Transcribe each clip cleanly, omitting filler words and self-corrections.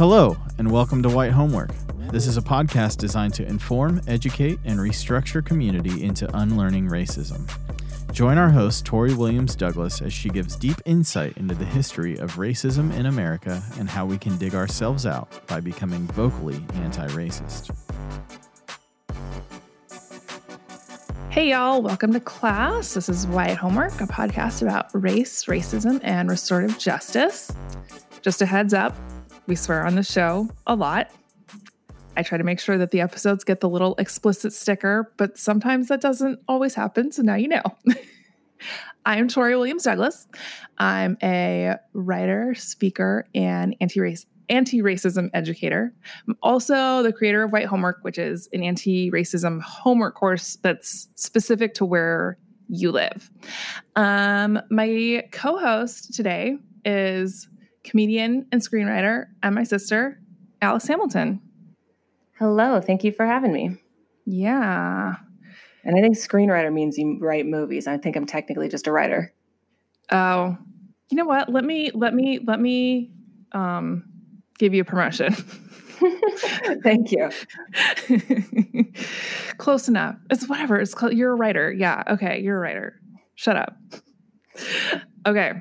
Hello, and welcome to White Homework. This is a podcast designed to inform, educate, and restructure community into unlearning racism. Join our host, Tori Williams-Douglas, as she gives deep insight into the history of racism in America and how we can dig ourselves out by becoming vocally anti-racist. Hey, y'all. Welcome to class. This is White Homework, a podcast about race, racism, and restorative justice. Just a heads up, we swear on the show a lot. I try to make sure that the episodes get the little explicit sticker, but sometimes that doesn't always happen, so now you know. I'm Tori Williams-Douglas. I'm a writer, speaker, and anti-racism educator. I'm also the creator of White Homework, which is an anti-racism homework course that's specific to where you live. My co-host today is comedian and screenwriter and my sister, Alice Hamilton. Hello. Thank you for having me. Yeah. And I think screenwriter means you write movies. I think I'm technically just a writer. Oh, you know what? Let me give you a promotion. Thank you. Close enough. It's whatever. It's you're a writer. Yeah. Okay. You're a writer. Shut up. Okay.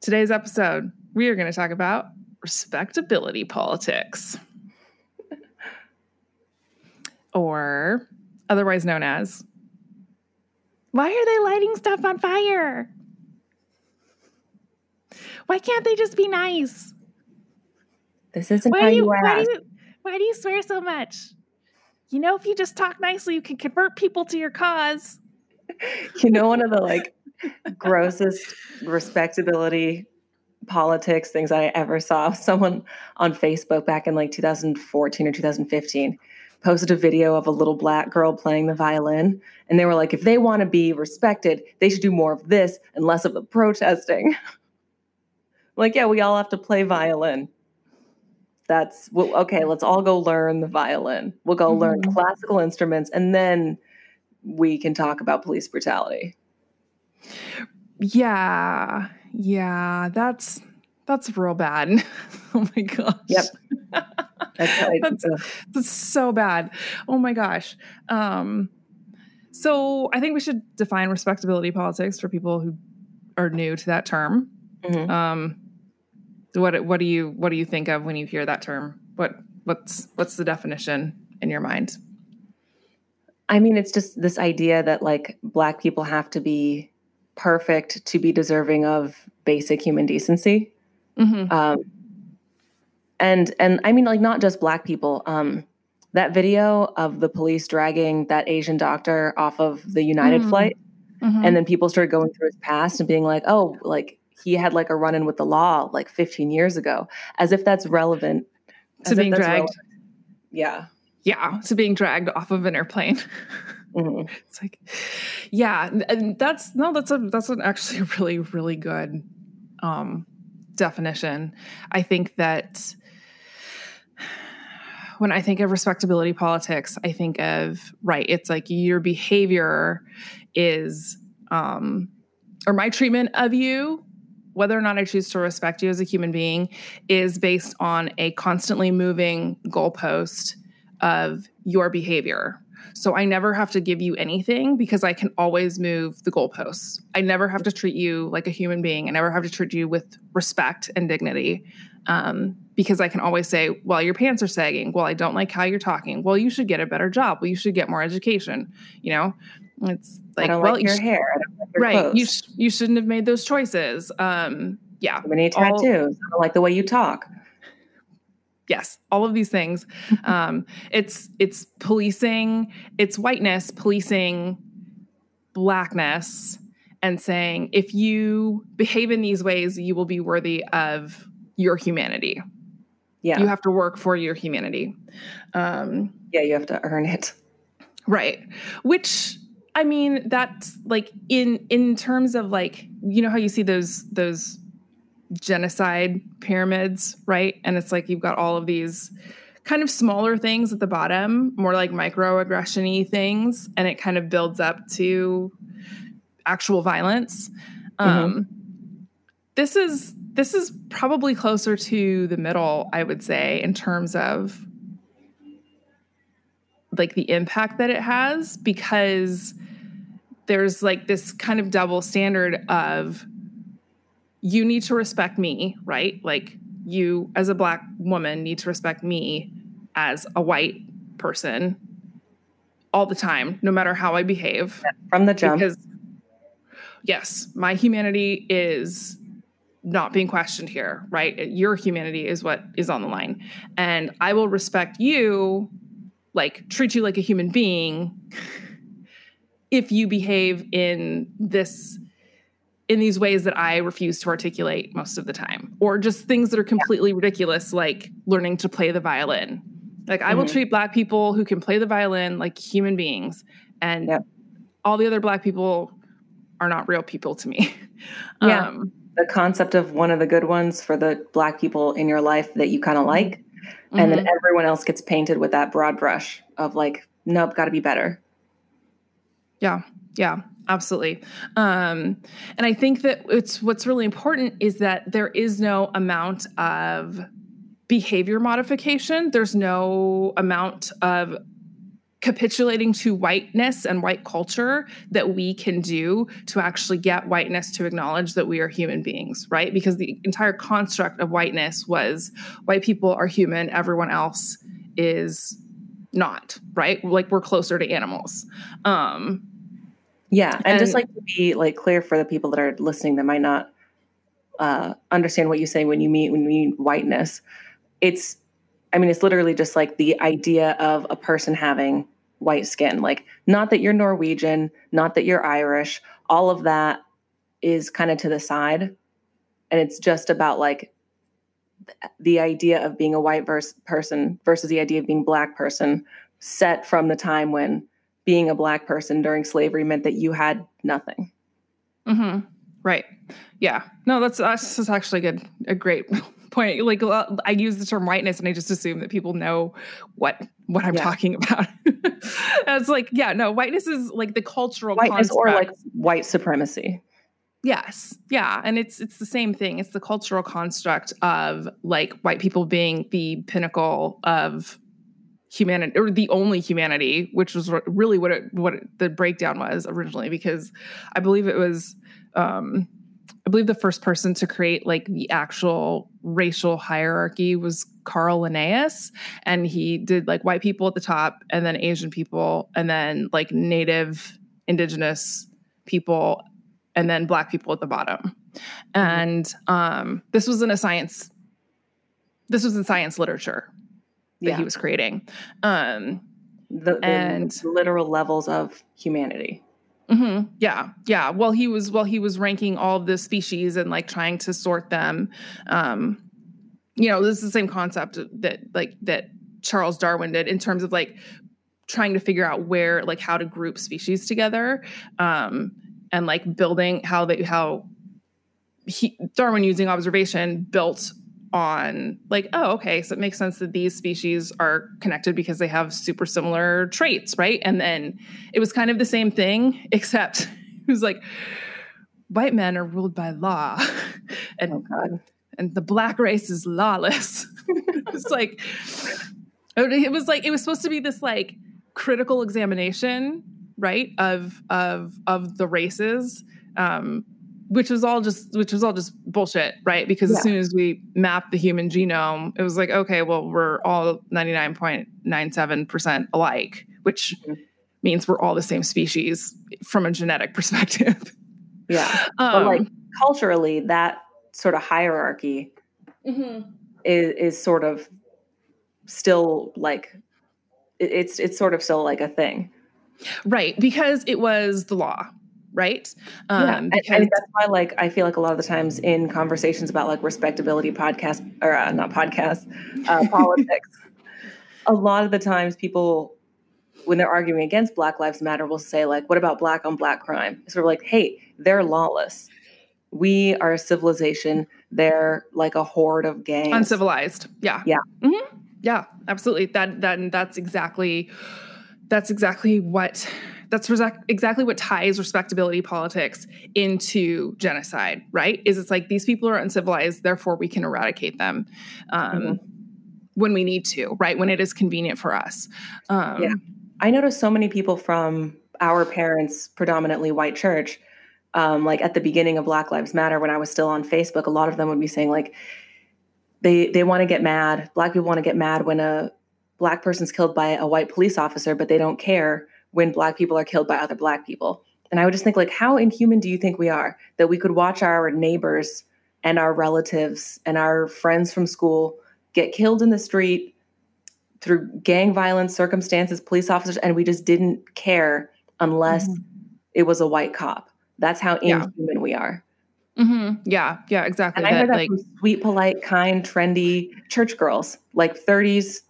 Today's episode, we are going to talk about respectability politics, or otherwise known as, why are they lighting stuff on fire? Why can't they just be nice? This isn't how you ask. Why do you swear so much? You know, if you just talk nicely, you can convert people to your cause. You know, one of the grossest respectability politics things I ever saw. Someone on Facebook back in 2014 or 2015 posted a video of a little black girl playing the violin. And they were like, if they want to be respected, they should do more of this and less of the protesting. Yeah, we all have to play violin. Okay, let's all go learn the violin. We'll go learn classical instruments, and then we can talk about police brutality. Yeah, that's real bad. Oh my gosh. Yep. That's so bad. Oh my gosh. So I think we should define respectability politics for people who are new to that term. Mm-hmm. What do you think of when you hear that term? What's the definition in your mind? I mean, it's just this idea that black people have to be perfect to be deserving of basic human decency. Mm-hmm. And I mean, not just black people. That video of the police dragging that Asian doctor off of the United flight, and then people started going through his past and being he had a run-in with the law 15 years ago, as if that's relevant. To being dragged. Relevant. Yeah. Yeah. To being dragged off of an airplane. Mm-hmm. It's yeah. And that's actually a really, really good definition. I think that when I think of respectability politics, I think of, it's your behavior is, or my treatment of you, whether or not I choose to respect you as a human being, is based on a constantly moving goalpost of your behavior. So I never have to give you anything because I can always move the goalposts. I never have to treat you like a human being. I never have to treat you with respect and dignity because I can always say, well, your pants are sagging. Well, I don't like how you're talking. Well, you should get a better job. Well, you should get more education, you know? It's I don't your hair. I don't like your clothes. You shouldn't have made those choices. Yeah. Too many tattoos. I don't like the way you talk. Yes. All of these things. It's policing, it's whiteness, policing blackness and saying, if you behave in these ways, you will be worthy of your humanity. Yeah. You have to work for your humanity. Yeah. You have to earn it. Right. Which, I mean, that's in terms of you know how you see those genocide pyramids, right? And it's you've got all of these kind of smaller things at the bottom, more microaggression-y things, and it kind of builds up to actual violence. This is This is probably closer to the middle, I would say, in terms of like the impact that it has, because there's like this kind of double standard of you need to respect me, right? Like you as a Black woman need to respect me as a white person all the time, no matter how I behave. From the jump. Because, yes, my humanity is not being questioned here, right? Your humanity is what is on the line. And I will respect you, like treat you like a human being, if you behave in these ways that I refuse to articulate most of the time, or just things that are completely ridiculous, like learning to play the violin. Like I will treat Black people who can play the violin like human beings, and all the other Black people are not real people to me. Yeah. The concept of one of the good ones for the Black people in your life that you kind of like, and then everyone else gets painted with that broad brush of like, nope, got to be better. Yeah. Yeah, absolutely. And I think that it's what's really important is that there is no amount of behavior modification. There's no amount of capitulating to whiteness and white culture that we can do to actually get whiteness to acknowledge that we are human beings, right? Because the entire construct of whiteness was white people are human, everyone else is not, right? Like we're closer to animals. Yeah. And just like to be like clear for the people that are listening that might not understand what you say when you mean whiteness, it's, I mean, it's literally just like the idea of a person having white skin, like not that you're Norwegian, not that you're Irish, all of that is kind of to the side. And it's just about like the idea of being a white person versus the idea of being Black person set from the time when being a Black person during slavery meant that you had nothing. Mm-hmm. Right. Yeah. No, that's actually good. A great point. Like I use the term whiteness and I just assume that people know what I'm talking about. It's like, yeah, no, whiteness is like the cultural whiteness construct. Or like white supremacy. Yes. Yeah. And it's the same thing. It's the cultural construct of like white people being the pinnacle of humanity, or the only humanity, which was really what the breakdown was originally, because I believe it was, the first person to create like the actual racial hierarchy was Carl Linnaeus. And he did like white people at the top and then Asian people and then like native indigenous people and then Black people at the bottom. Mm-hmm. And, this was in science literature. That he was creating. The literal levels of humanity. Mm-hmm, yeah. Yeah. Well, he was ranking all of the species and like trying to sort them. You know, this is the same concept that Charles Darwin did in terms of like trying to figure out where, like how to group species together. And like building Darwin using observation built on like, oh, okay, so it makes sense that these species are connected because they have super similar traits, right? And then it was kind of the same thing, except it was like, white men are ruled by law, and and the Black race is lawless. It's like, it was supposed to be this like critical examination, right, of the races, which was all just bullshit, right? Because as soon as we mapped the human genome, it was like, okay, well, we're all 99.97% alike, which means we're all the same species from a genetic perspective. Yeah. But like culturally, that sort of hierarchy is sort of still like, it's sort of still like a thing. Right. Because it was the law. Right. And that's why, like, I feel like a lot of the times in conversations about like respectability politics, a lot of the times people, when they're arguing against Black Lives Matter, will say like, what about Black on Black crime? It's sort of like, hey, they're lawless. We are a civilization. They're like a horde of gangs. Uncivilized. Yeah. Yeah. Mm-hmm. Yeah, absolutely. That's exactly what That's exactly what ties respectability politics into genocide, right? Is it's like, these people are uncivilized, therefore we can eradicate them when we need to, right? When it is convenient for us. Yeah. I noticed so many people from our parents' predominantly white church, like at the beginning of Black Lives Matter, when I was still on Facebook, a lot of them would be saying like, they want to get mad. Black people want to get mad when a Black person's killed by a white police officer, but they don't care when Black people are killed by other Black people. And I would just think, like, how inhuman do you think we are that we could watch our neighbors and our relatives and our friends from school get killed in the street through gang violence circumstances, police officers, and we just didn't care unless it was a white cop? That's how inhuman we are. Yeah, exactly. And I heard that like, from sweet, polite, kind, trendy church girls, like 30s,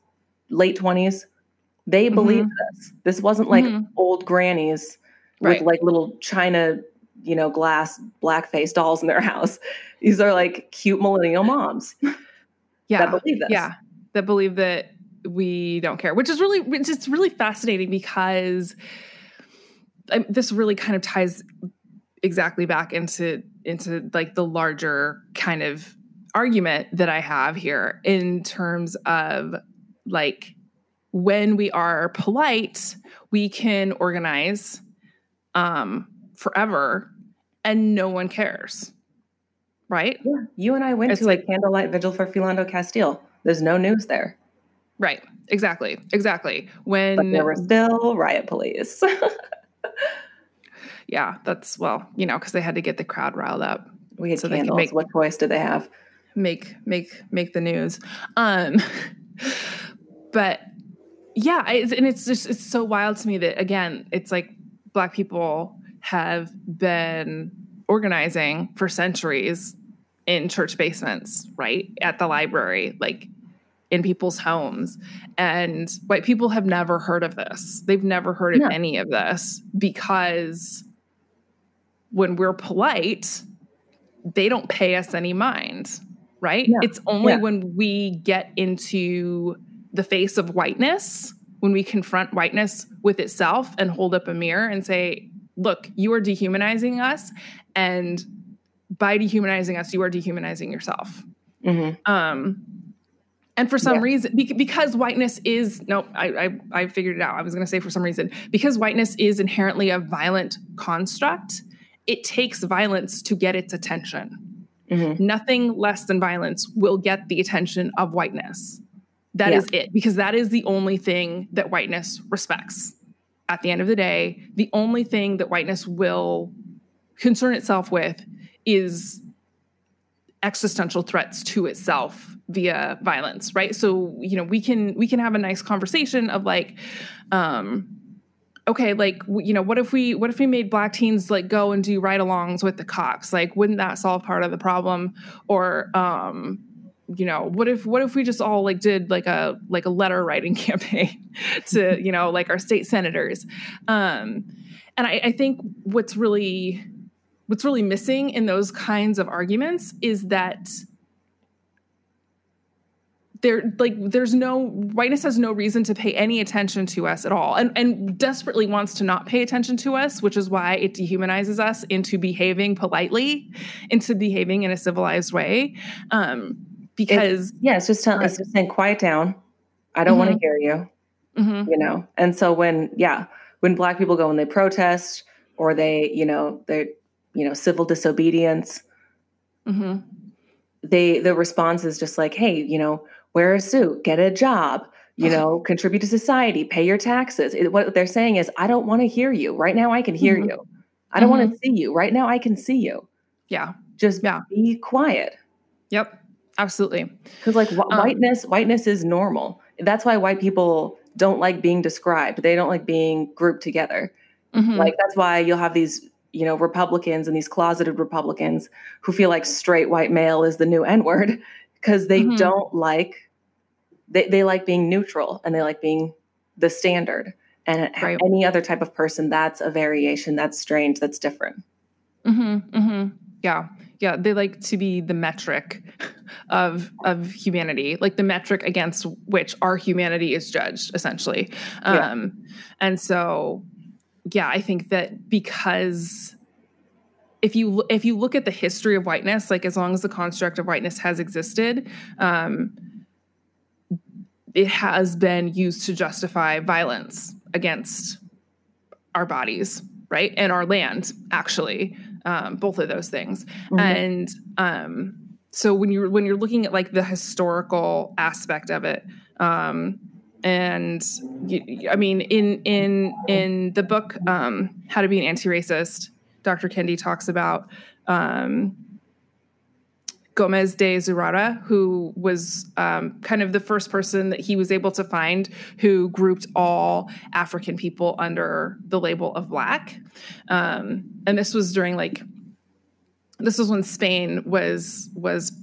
late 20s. They believed this. This wasn't like old grannies with like little China, you know, glass blackface dolls in their house. These are like cute millennial moms that believe this. Yeah, that believe that we don't care, which is really, it's just really fascinating because this really kind of ties exactly back into like the larger kind of argument that I have here in terms of like, when we are polite, we can organize forever and no one cares, right? Yeah. You and I went to like, a candlelight vigil for Philando Castile. There's no news there. Right. Exactly. But there were still riot police. Yeah, that's, well, you know, because they had to get the crowd riled up. We had candles. They could what choice did they have? Make the news. But... yeah, and it's just, it's so wild to me that, again, it's like Black people have been organizing for centuries in church basements, right? At the library, like in people's homes. And white people have never heard of this. They've never heard of any of this because when we're polite, they don't pay us any mind, right? Yeah. It's only when we get into... the face of whiteness, when we confront whiteness with itself and hold up a mirror and say, look, you are dehumanizing us. And by dehumanizing us, you are dehumanizing yourself. And for some reason, because whiteness is, I figured it out. I was going to say for some reason, because whiteness is inherently a violent construct, it takes violence to get its attention. Nothing less than violence will get the attention of whiteness. That is it, because that is the only thing that whiteness respects. At the end of the day, the only thing that whiteness will concern itself with is existential threats to itself via violence, right? So, you know, we can have a nice conversation of like, okay, like, you know, what if we made Black teens like go and do ride-alongs with the cops? Like, wouldn't that solve part of the problem? Or, you know, what if we just all like did like a letter writing campaign to, you know, like our state senators. And I think what's really missing in those kinds of arguments is that whiteness has no reason to pay any attention to us at all. And desperately wants to not pay attention to us, which is why it dehumanizes us into behaving politely, into behaving in a civilized way. Because it's just saying, quiet down. I don't want to hear you, you know? And so when Black people go and they protest or they're civil disobedience, the response is just like, hey, you know, wear a suit, get a job, you know, contribute to society, pay your taxes. What they're saying is, I don't want to hear you right now. I can hear you. I don't want to see you right now. I can see you. Yeah. Just be quiet. Yep. Absolutely. Because like whiteness is normal. That's why white people don't like being described. They don't like being grouped together. Like that's why you'll have these, you know, Republicans and these closeted Republicans who feel like straight white male is the new N-word because they don't like, they like being neutral and they like being the standard. And any other type of person, that's a variation. That's strange. That's different. Yeah. Yeah. They like to be the metric of humanity, like the metric against which our humanity is judged essentially. And so yeah, I think that because if you look at the history of whiteness, like as long as the construct of whiteness has existed, it has been used to justify violence against our bodies, right? And our land, actually, both of those things. Mm-hmm. And so when you're looking at like the historical aspect of it, and I mean, in the book, How to Be an Anti-Racist, Dr. Kendi talks about Gomez de Zurara, who was kind of the first person that he was able to find who grouped all African people under the label of Black. And this was during like, this was when Spain was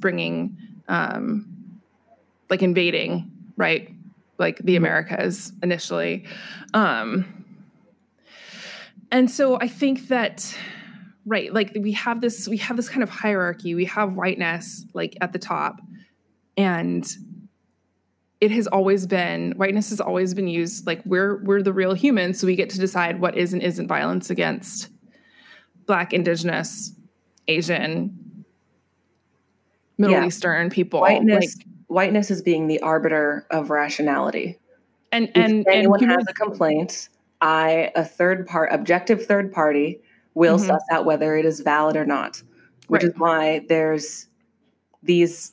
bringing, like invading, right? Like the Americas initially. And so I think that, right, like we have this kind of hierarchy. We have whiteness like at the top, and whiteness has always been used like we're the real humans, so we get to decide what is and isn't violence against Black, Indigenous, Asian, Middle Eastern people. Whiteness is being the arbiter of rationality. And if anyone has a complaint, objective third party will mm-hmm. suss out whether it is valid or not, which is why there's these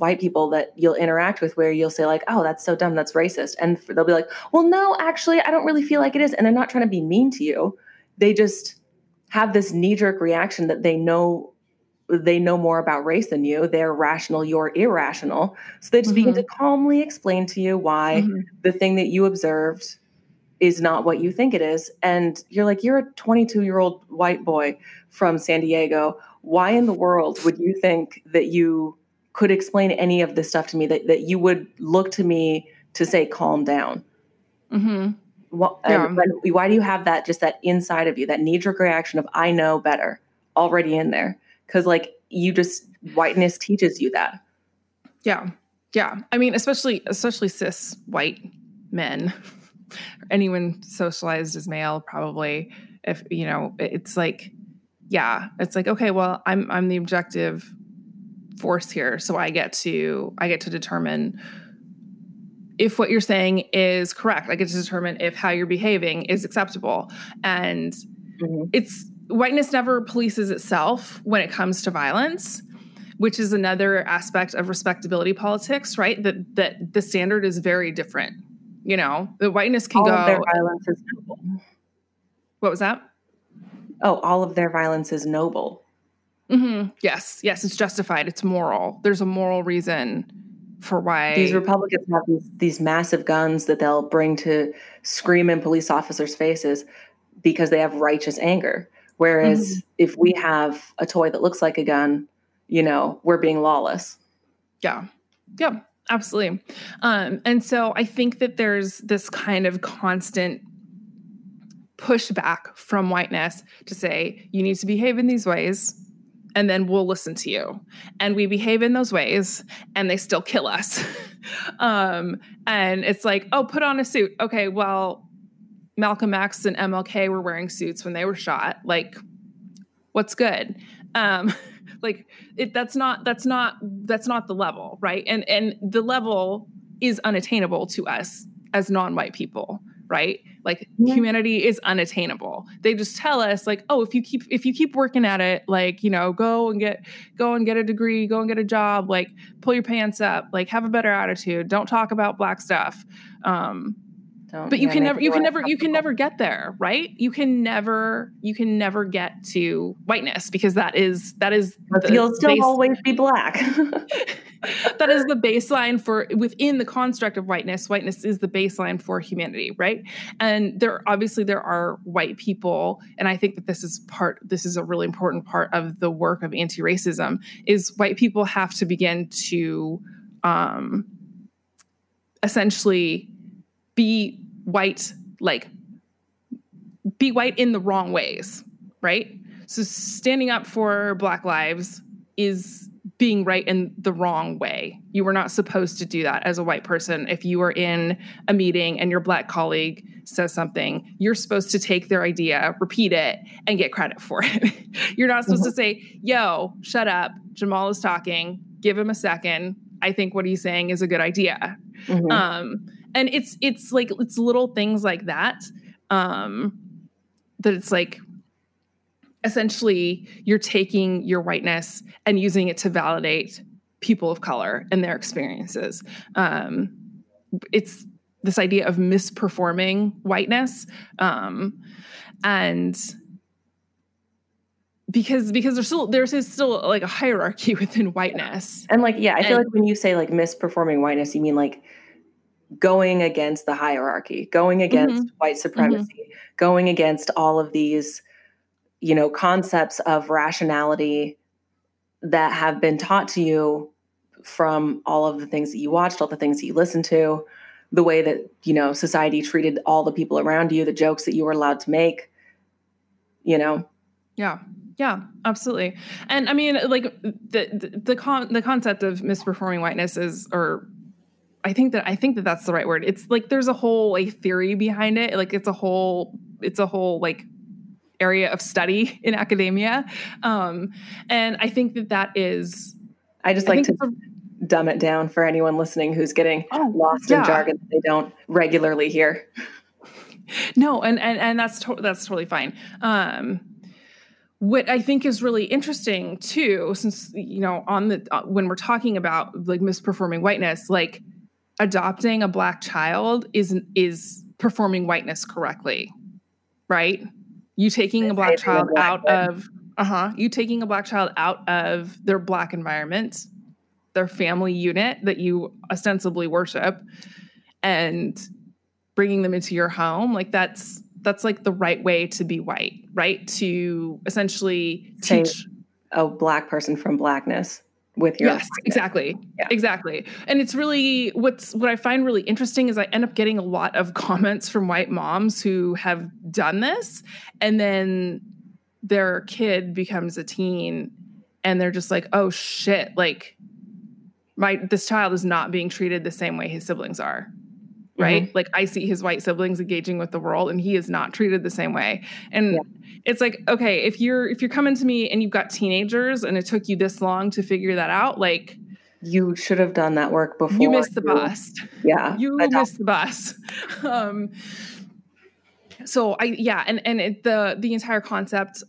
white people that you'll interact with where you'll say like, oh, that's so dumb, that's racist. And they'll be like, well, no, actually, I don't really feel like it is. And they're not trying to be mean to you. They just have this knee-jerk reaction that they know more about race than you. They're rational, you're irrational. So they just mm-hmm. begin to calmly explain to you why mm-hmm. the thing that you observed is not what you think it is. And you're like, you're a 22-year-old white boy from San Diego. Why in the world would you think that you could explain any of this stuff to me, that you would look to me to say, calm down? Mm-hmm. Why do you have that, just that inside of you, that knee-jerk reaction of I know better already in there? Because like whiteness teaches you that. Yeah. Yeah. I mean, especially cis white men. Anyone socialized as male, probably, if you know, it's like, yeah, it's like, okay, well, I'm the objective force here, so I get to determine if what you're saying is correct. I get to determine if how you're behaving is acceptable. And mm-hmm. Whiteness never polices itself when it comes to violence, which is another aspect of respectability politics, right? That the standard is very different. You know, the whiteness can all go. All of their violence is noble. What was that? Oh, all of their violence is noble. Mm-hmm. Yes, it's justified. It's moral. There's a moral reason for why these Republicans have these massive guns that they'll bring to scream in police officers' faces because they have righteous anger. Whereas mm-hmm. if we have a toy that looks like a gun, you know, we're being lawless. Yeah. Yeah. Absolutely. And so I think that there's this kind of constant pushback from whiteness to say, you need to behave in these ways, and then we'll listen to you. And we behave in those ways, and they still kill us. And it's like, oh, put on a suit. Okay, well, Malcolm X and MLK were wearing suits when they were shot. Like, what's good? Like it, that's not the level, right? And the level is unattainable to us as non-white people, right? Like humanity is unattainable. They just tell us like, oh, if you keep working at it, like, you know, go and get a degree, go and get a job, like pull your pants up, like have a better attitude. Don't talk about Black stuff. But you can never get there, right? You can never get to whiteness because you'll still always be Black. That is the baseline for within the construct of whiteness. Whiteness is the baseline for humanity, right? And there are white people, and I think that this is a really important part of the work of anti-racism is white people have to begin to essentially be white, like be white in the wrong ways, right? So standing up for Black lives is being right in the wrong way. You were not supposed to do that as a white person. If you are in a meeting and your black colleague says something, you're supposed to take their idea, repeat it, and get credit for it. You're not supposed to say, yo, shut up. Jamal is talking. Give him a second. I think what he's saying is a good idea. Mm-hmm. And it's like, it's little things like that. That it's like, essentially, you're taking your whiteness and using it to validate people of color and their experiences. It's this idea of misperforming whiteness. And because there's still like a hierarchy within whiteness. And like, yeah, I feel like when you say like misperforming whiteness, you mean like going against the hierarchy, going against white supremacy, going against all of these, you know, concepts of rationality that have been taught to you from all of the things that you watched, all the things that you listened to, the way that, you know, society treated all the people around you, the jokes that you were allowed to make, you know? Yeah. Yeah, absolutely. And I mean, like the concept of misperforming whiteness is, or I think that that's the right word. It's like, there's a whole like theory behind it. Like it's a whole like area of study in academia. And I think that is... I just like to dumb it down for anyone listening who's getting lost in jargon that they don't regularly hear. No, and that's totally fine. What I think is really interesting too, since, you know, when we're talking about like misperforming whiteness, like adopting a black child is performing whiteness correctly, right? You taking a black child out of, you taking a black child out of their black environment, their family unit that you ostensibly worship, and bringing them into your home. Like that's like the right way to be white, right? To essentially teach a black person from blackness with your yes, exactly. Yeah. Exactly. And it's really what I find really interesting is I end up getting a lot of comments from white moms who have done this, and then their kid becomes a teen and they're just like, oh shit, like this child is not being treated the same way his siblings are. Right? Mm-hmm. Like I see his white siblings engaging with the world and he is not treated the same way. And it's like, okay, if you're coming to me and you've got teenagers and it took you this long to figure that out, like you should have done that work before. You missed the bus. Yeah. You missed the bus. So the entire concept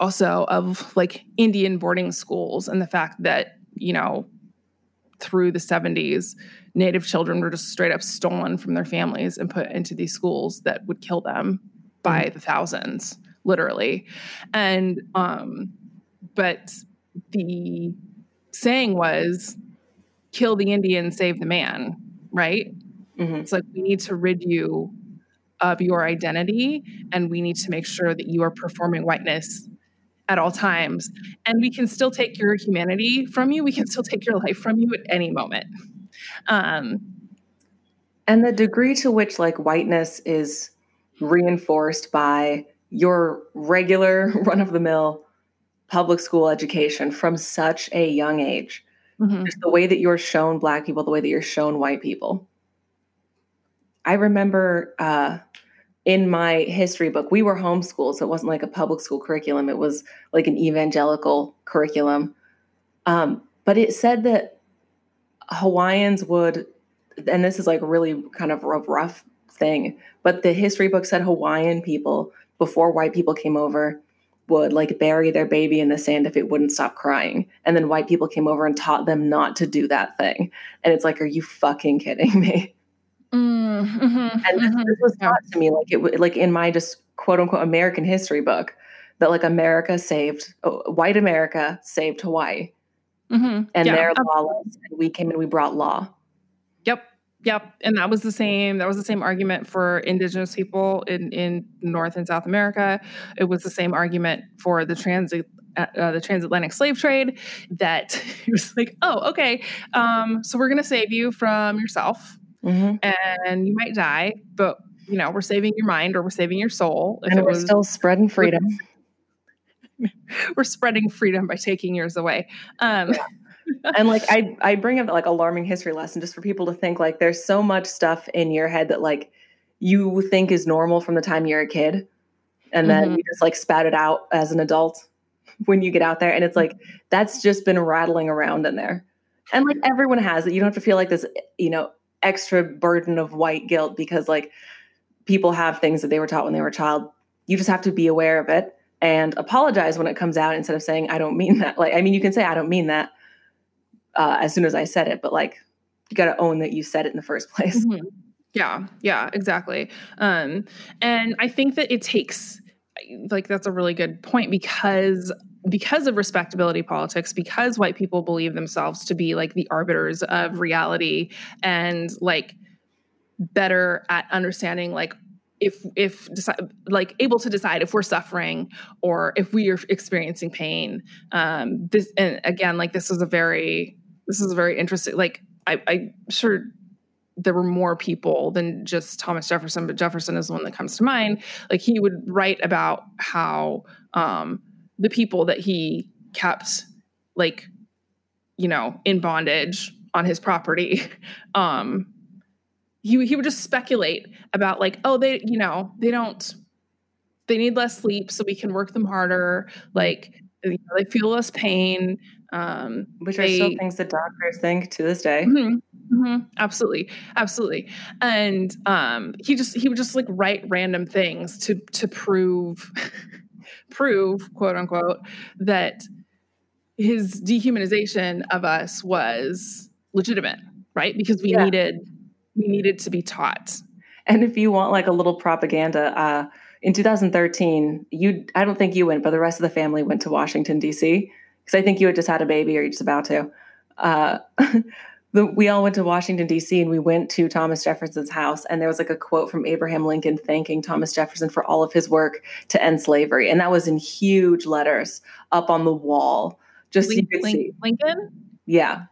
also of like Indian boarding schools and the fact that, you know, through the 70s, Native children were just straight up stolen from their families and put into these schools that would kill them by the thousands, literally. And, but the saying was, kill the Indian, save the man, right? Mm-hmm. It's like, we need to rid you of your identity and we need to make sure that you are performing whiteness at all times. And we can still take your humanity from you. We can still take your life from you at any moment. And the degree to which like whiteness is reinforced by your regular run-of-the-mill public school education from such a young age, just the way that you're shown black people, the way that you're shown white people. I remember, in my history book, we were homeschooled, so it wasn't like a public school curriculum. It was like an evangelical curriculum. But it said that Hawaiians would, and this is like really kind of a rough thing, but the history book said Hawaiian people, before white people came over, would like bury their baby in the sand if it wouldn't stop crying. And then white people came over and taught them not to do that thing. And it's like, are you fucking kidding me? And this was taught to me, like it, like in my just quote unquote American history book, that like white America saved Hawaii, and they're lawless, and we came and we brought law. Yep, and that was the same. That was the same argument for indigenous people in North and South America. It was the same argument for the transatlantic slave trade, that it was like, oh, okay, so we're gonna save you from yourself. And you might die, but, you know, we're saving your mind or we're saving your soul. And we're still spreading freedom. we're spreading freedom by taking yours away. And like, I bring up like alarming history lesson just for people to think like there's so much stuff in your head that like you think is normal from the time you're a kid. And then you just like spout it out as an adult when you get out there. And it's like, that's just been rattling around in there. And like everyone has it. You don't have to feel like this, you know, extra burden of white guilt because like people have things that they were taught when they were a child. You just have to be aware of it and apologize when it comes out instead of saying, I don't mean that. Like, I mean, you can say, I don't mean that as soon as I said it, but like, you got to own that you said it in the first place. Mm-hmm. Yeah. Yeah, exactly. And I think that it takes, like, that's a really good point because of respectability politics, because white people believe themselves to be like the arbiters of reality and like better at understanding, like able to decide if we're suffering or if we are experiencing pain. This is a very interesting, like I'm sure there were more people than just Thomas Jefferson, but Jefferson is the one that comes to mind. Like he would write about how the people that he kept, like, you know, in bondage on his property, he would just speculate about like, oh, they need less sleep so we can work them harder. Like, you know, they feel less pain. Which are still things that doctors think to this day. Mm-hmm. Mm-hmm. Absolutely. Absolutely. And, he would just like write random things to prove quote unquote, that his dehumanization of us was legitimate, right? Because we needed to be taught. And if you want like a little propaganda, in 2013, I don't think you went, but the rest of the family went to Washington, DC. Cause I think you had just had a baby or you're just about to, we all went to Washington, D.C., and we went to Thomas Jefferson's house, and there was like a quote from Abraham Lincoln thanking Thomas Jefferson for all of his work to end slavery. And that was in huge letters up on the wall. Just so you could see. Lincoln? Yeah.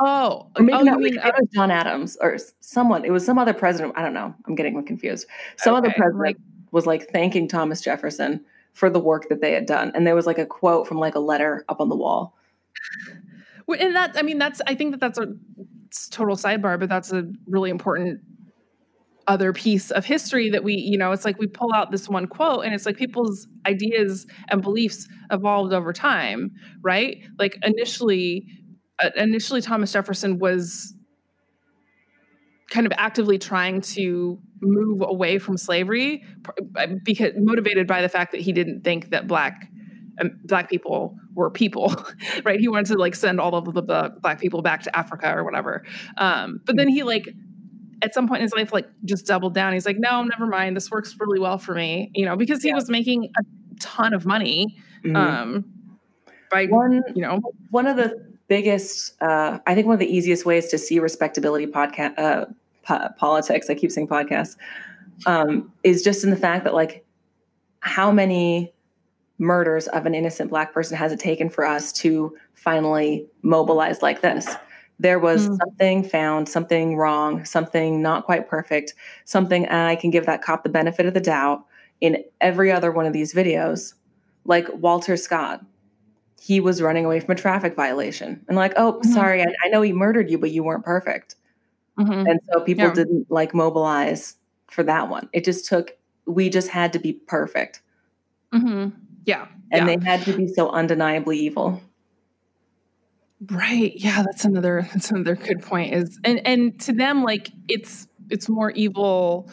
Oh. Or maybe it was John Adams or someone. It was some other president. I don't know. I'm getting confused. Some other president was like thanking Thomas Jefferson for the work that they had done. And there was like a quote from like a letter up on the wall. And that, I mean, I think that's a total sidebar, but that's a really important other piece of history that we, you know, it's like we pull out this one quote and it's like people's ideas and beliefs evolved over time, right? Like initially Thomas Jefferson was kind of actively trying to move away from slavery because motivated by the fact that he didn't think that Black people were people, right? He wanted to like send all of the Black people back to Africa or whatever. But then he like, at some point in his life, like just doubled down. He's like, no, never mind. This works really well for me, you know, because he was making a ton of money. I think one of the easiest ways to see respectability politics, I keep saying podcasts, is just in the fact that like how many murders of an innocent Black person has it taken for us to finally mobilize like this? There was something found, something wrong, something not quite perfect, something I can give that cop the benefit of the doubt in every other one of these videos. Like Walter Scott, he was running away from a traffic violation and like, oh, sorry, I know he murdered you, but you weren't perfect. Mm-hmm. And so people didn't like mobilize for that one. It just took, we just had to be perfect. Mm-hmm. Yeah. And they had to be so undeniably evil. Right. Yeah. That's another good point is, and to them, like it's more evil.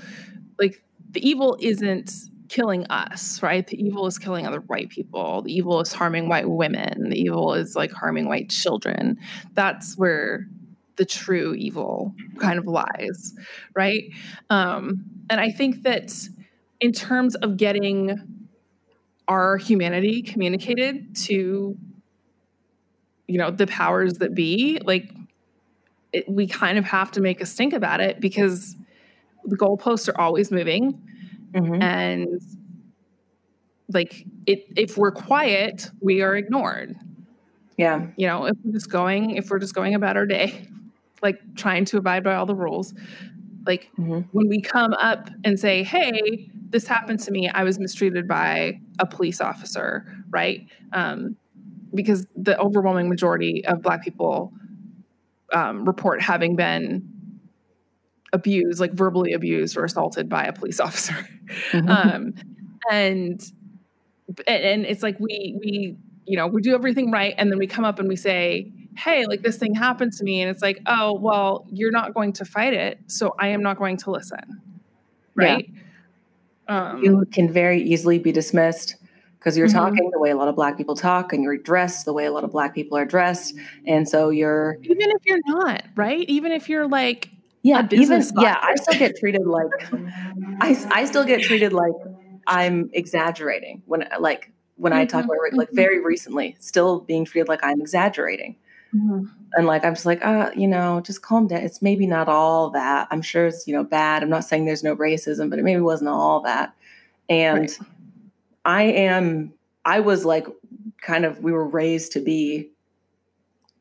Like the evil isn't killing us, right? The evil is killing other white people. The evil is harming white women. The evil is like harming white children. That's where the true evil kind of lies. Right. And I think that in terms of getting our humanity communicated to, you know, the powers that be, like we kind of have to make a stink about it because the goalposts are always moving. Mm-hmm. And like, if we're quiet, we are ignored. Yeah. You know, if we're just going about our day, like trying to abide by all the rules, like when we come up and say, hey, this happened to me. I was mistreated by a police officer, right? Because the overwhelming majority of Black people report having been abused, like verbally abused or assaulted by a police officer. Mm-hmm. And it's like, we do everything right. And then we come up and we say, hey, like this thing happened to me. And it's like, oh, well, you're not going to fight it. So I am not going to listen. Right. Yeah. You can very easily be dismissed because you're mm-hmm. talking the way a lot of Black people talk and you're dressed the way a lot of Black people are dressed. And so you're, even if you're not, right. Even if you're like, yeah, even, yeah, I still get treated like, I still get treated like I'm exaggerating when mm-hmm. I talk about like very recently, still being treated like I'm exaggerating. Mm-hmm. And like, I'm just like, just calm down. It's maybe not all that. I'm sure it's, bad. I'm not saying there's no racism, but it maybe wasn't all that. And right. I was like, kind of, we were raised to be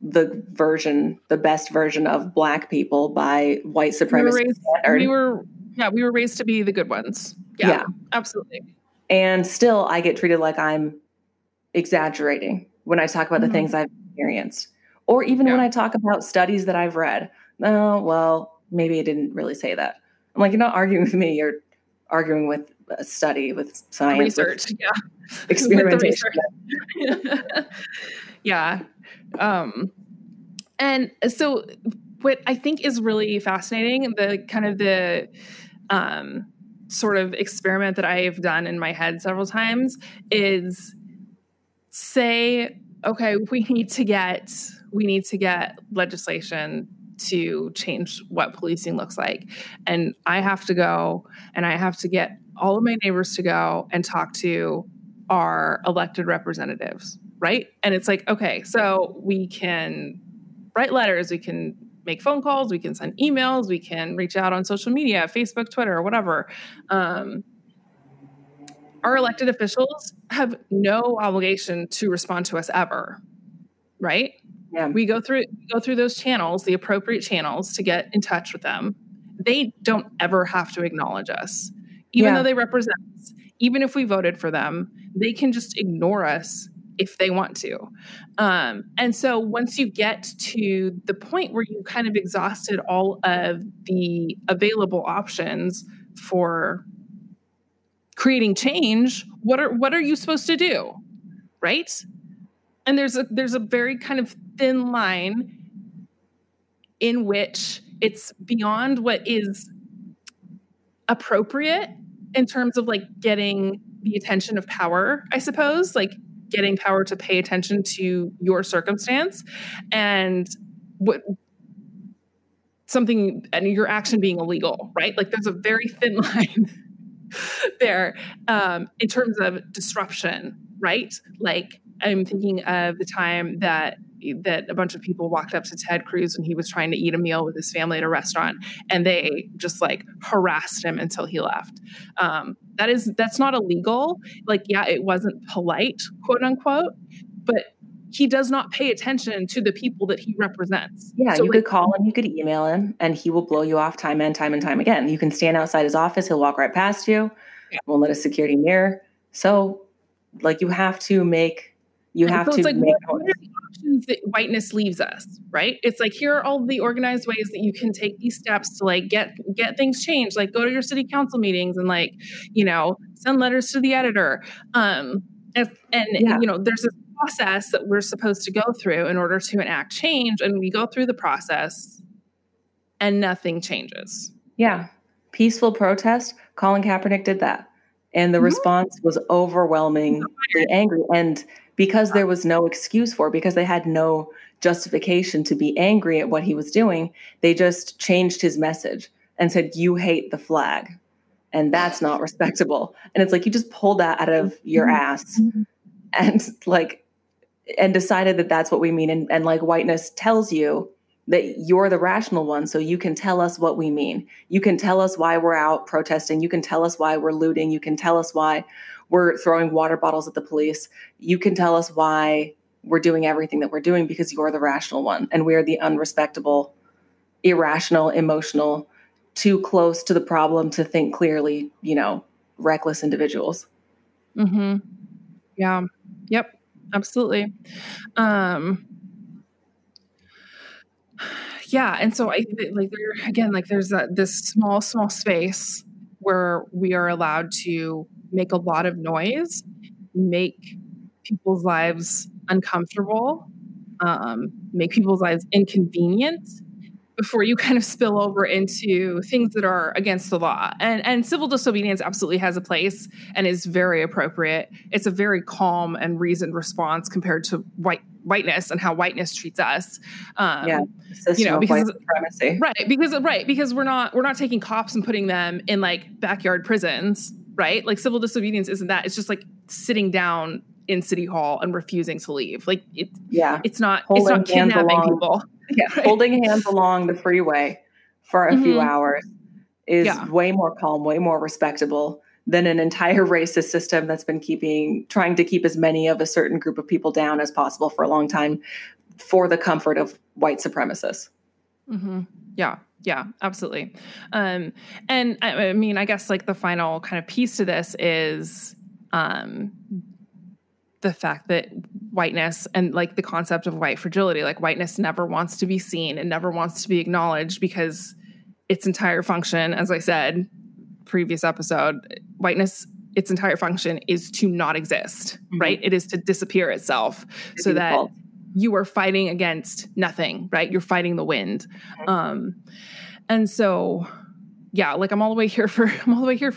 the best version of Black people by white supremacists. We were raised to be the good ones. Yeah, absolutely. And still I get treated like I'm exaggerating when I talk about mm-hmm. the things I've experienced, or even when I talk about studies that I've read. Oh, well, maybe I didn't really say that. I'm like, you're not arguing with me. You're arguing with a study, with science. Research. With experimentation. With the research. Yeah. And so what I think is really fascinating, the kind of the, sort of experiment that I've done in my head several times is say, okay, we need to get legislation to change what policing looks like. And I have to go and I have to get all of my neighbors to go and talk to our elected representatives. Right. And it's like, okay, so we can write letters, we can make phone calls, we can send emails, we can reach out on social media, Facebook, Twitter, whatever. Our elected officials have no obligation to respond to us ever, right? Yeah. We go through those channels, the appropriate channels to get in touch with them. They don't ever have to acknowledge us, even though they represent us. Even if we voted for them, they can just ignore us if they want to. And so once you get to the point where you kind of exhausted all of the available options for creating change, what are you supposed to do? Right? And there's a very kind of thin line in which it's beyond what is appropriate in terms of like getting the attention of power, I suppose, like getting power to pay attention to your circumstance and your action being illegal, right? Like there's a very thin line there in terms of disruption, right? Like I'm thinking of the time that a bunch of people walked up to Ted Cruz when he was trying to eat a meal with his family at a restaurant, and they just like harassed him until he left. That's not illegal. Like, yeah, it wasn't polite, quote unquote, but he does not pay attention to the people that he represents. Yeah. So you could call him, you could email him, and he will blow you off time and time and time again. You can stand outside his office. He'll walk right past you. Yeah. Won't let a security mirror. So like what are the options that whiteness leaves us, right? It's like, here are all the organized ways that you can take these steps to like get things changed, like go to your city council meetings and like, send letters to the editor. There's this process that we're supposed to go through in order to enact change. And we go through the process and nothing changes. Yeah. Peaceful protest. Colin Kaepernick did that. And the response was overwhelmingly angry. And because there was no excuse for it, because they had no justification to be angry at what he was doing, they just changed his message and said, you hate the flag. And that's not respectable. And it's like, you just pulled that out of your ass and like, and decided that that's what we mean. And like whiteness tells you that you're the rational one, so you can tell us what we mean. You can tell us why we're out protesting. You can tell us why we're looting. You can tell us why we're throwing water bottles at the police. You can tell us why we're doing everything that we're doing, because you're the rational one, and we're the unrespectable, irrational, emotional, too close to the problem to think clearly, reckless individuals. Mm-hmm. Yeah. Yep. Absolutely. Yeah. And so I think like there, again, like there's this small space where we are allowed to make a lot of noise, make people's lives uncomfortable, make people's lives inconvenient before you kind of spill over into things that are against the law. And civil disobedience absolutely has a place and is very appropriate. It's a very calm and reasoned response compared to whiteness and how whiteness treats us. Because supremacy. Because we're not taking cops and putting them in like backyard prisons, right? Like civil disobedience isn't that. It's just like sitting down in City Hall and refusing to leave. Like it's not kidnapping people. Yeah, right. Holding hands along the freeway for a few hours is way more calm, way more respectable than an entire racist system that's been trying to keep as many of a certain group of people down as possible for a long time for the comfort of white supremacists. Mm-hmm. Yeah. Yeah, absolutely. And I mean, I guess like the final kind of piece to this is the fact that whiteness and like the concept of white fragility, like whiteness never wants to be seen and never wants to be acknowledged because its entire function, as I said, previous episode, whiteness, its entire function is to not exist, right? It is to disappear itself so that you are fighting against nothing, right? You're fighting the wind. And so, yeah, like I'm all the way here for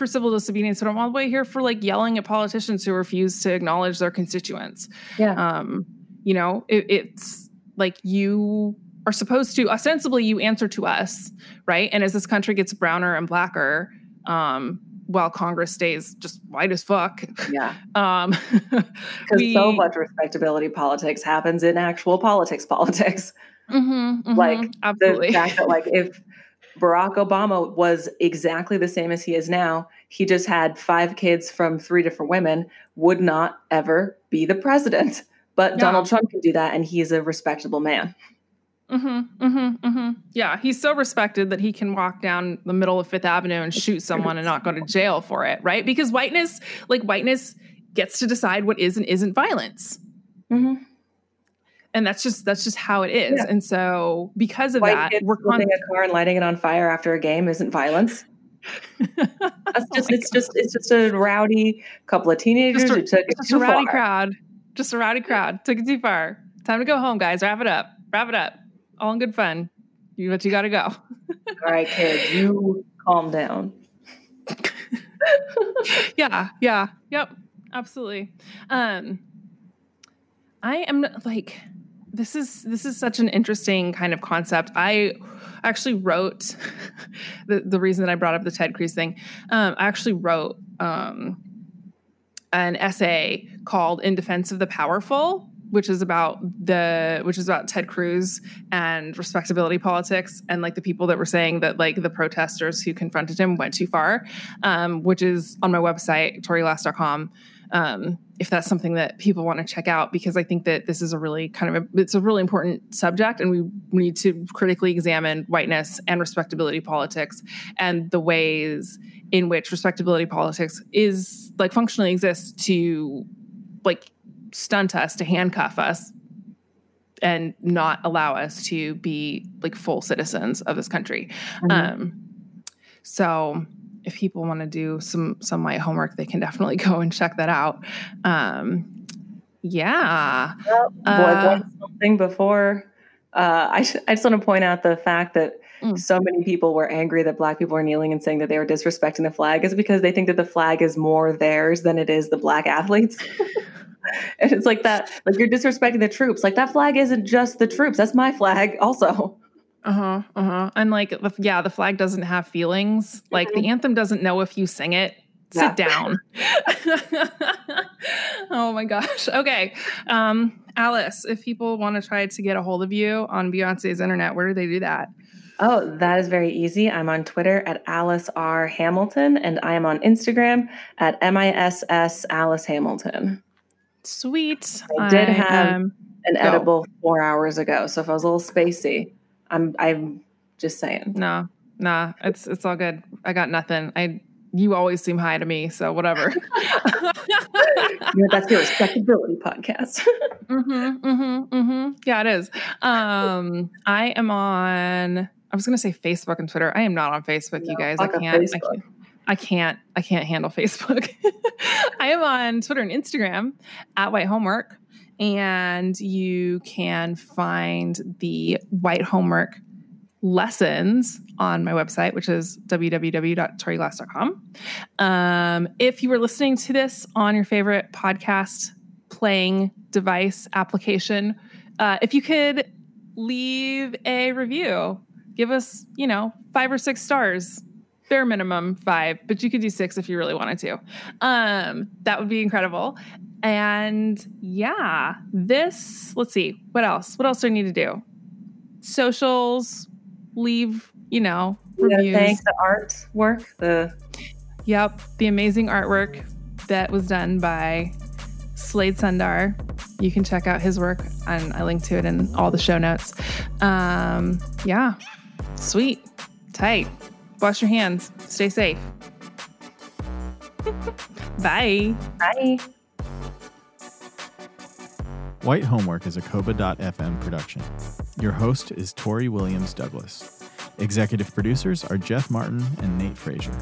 civil disobedience, but I'm all the way here for like yelling at politicians who refuse to acknowledge their constituents. Yeah. You know, it's like you are supposed to, ostensibly you answer to us, right? And as this country gets browner and blacker, while Congress stays just white as fuck. Yeah. Because so much respectability politics happens in actual politics. Like absolutely. The fact that like if Barack Obama was exactly the same as he is now, he just had 5 kids from 3 different women, would not ever be the president. But Donald Trump can do that, and he's a respectable man. Yeah, he's so respected that he can walk down the middle of Fifth Avenue and shoot someone and not go to jail for it, right? Because whiteness gets to decide what is and isn't violence. Mm-hmm. And that's just how it is. Yeah. And so because of that, we're flipping a car and lighting it on fire after a game isn't violence. It's just a rowdy couple of teenagers who took it too far. Just a rowdy crowd. Took it too far. Time to go home, guys. Wrap it up. All in good fun. You got to go. All right, kids, you calm down. Yeah. Yep. Absolutely. I am like, this is such an interesting kind of concept. I actually wrote the reason that I brought up the Ted Cruz thing. I actually wrote an essay called "In Defense of the Powerful," which is about Ted Cruz and respectability politics and like the people that were saying that like the protesters who confronted him went too far, which is on my website, torilast.com. If that's something that people want to check out, because I think that this is it's a really important subject, and we need to critically examine whiteness and respectability politics and the ways in which respectability politics is like functionally exists to like stunt us, to handcuff us, and not allow us to be like full citizens of this country. Mm-hmm. So if people want to do some white homework, they can definitely go and check that out. Yeah. Well, one thing before, I just want to point out the fact that so many people were angry that black people were kneeling and saying that they were disrespecting the flag is because they think that the flag is more theirs than it is the black athletes. And it's like that, like you're disrespecting the troops. Like that flag isn't just the troops. That's my flag also. And like, yeah, the flag doesn't have feelings. Like the anthem doesn't know if you sing it. Sit down. Oh my gosh. Okay. Alice, if people want to try to get a hold of you on Beyonce's internet, where do they do that? Oh, that is very easy. I'm on Twitter at Alice R. Hamilton, and I am on Instagram at MISS Alice Hamilton. Sweet. I did have an edible 4 hours ago, so if I was a little spacey, I'm just saying. No, nah, it's all good. I got nothing. I you always seem high to me, so whatever. That's your respectability podcast. Yeah, it is. I am on, I was going to say Facebook and Twitter. I am not on Facebook, no, you guys. I can't handle Facebook. I am on Twitter and Instagram at White Homework, and you can find the White Homework lessons on my website, which is www.toriglass.com. If you were listening to this on your favorite podcast playing device application, if you could leave a review, give us, 5 or 6 stars, bare minimum 5, but you could do 6 if you really wanted to. That would be incredible. And yeah, let's see, what else do I need to do? Socials, leave, reviews. Thanks, the artwork. The amazing artwork that was done by Slade Sundar. You can check out his work, and I link to it in all the show notes. Yeah, sweet, tight. Wash your hands. Stay safe. Bye. Bye. White Homework is a COBA.FM production. Your host is Tori Williams-Douglas. Executive producers are Jeff Martin and Nate Frazier.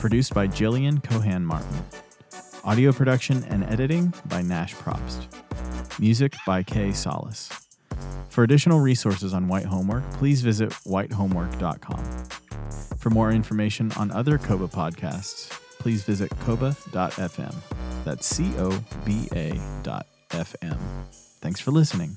Produced by Jillian Cohan Martin. Audio production and editing by Nash Propst. Music by Kay Solace. For additional resources on White Homework, please visit whitehomework.com. For more information on other COBA podcasts, please visit COBA.FM. That's COBA.FM. Thanks for listening.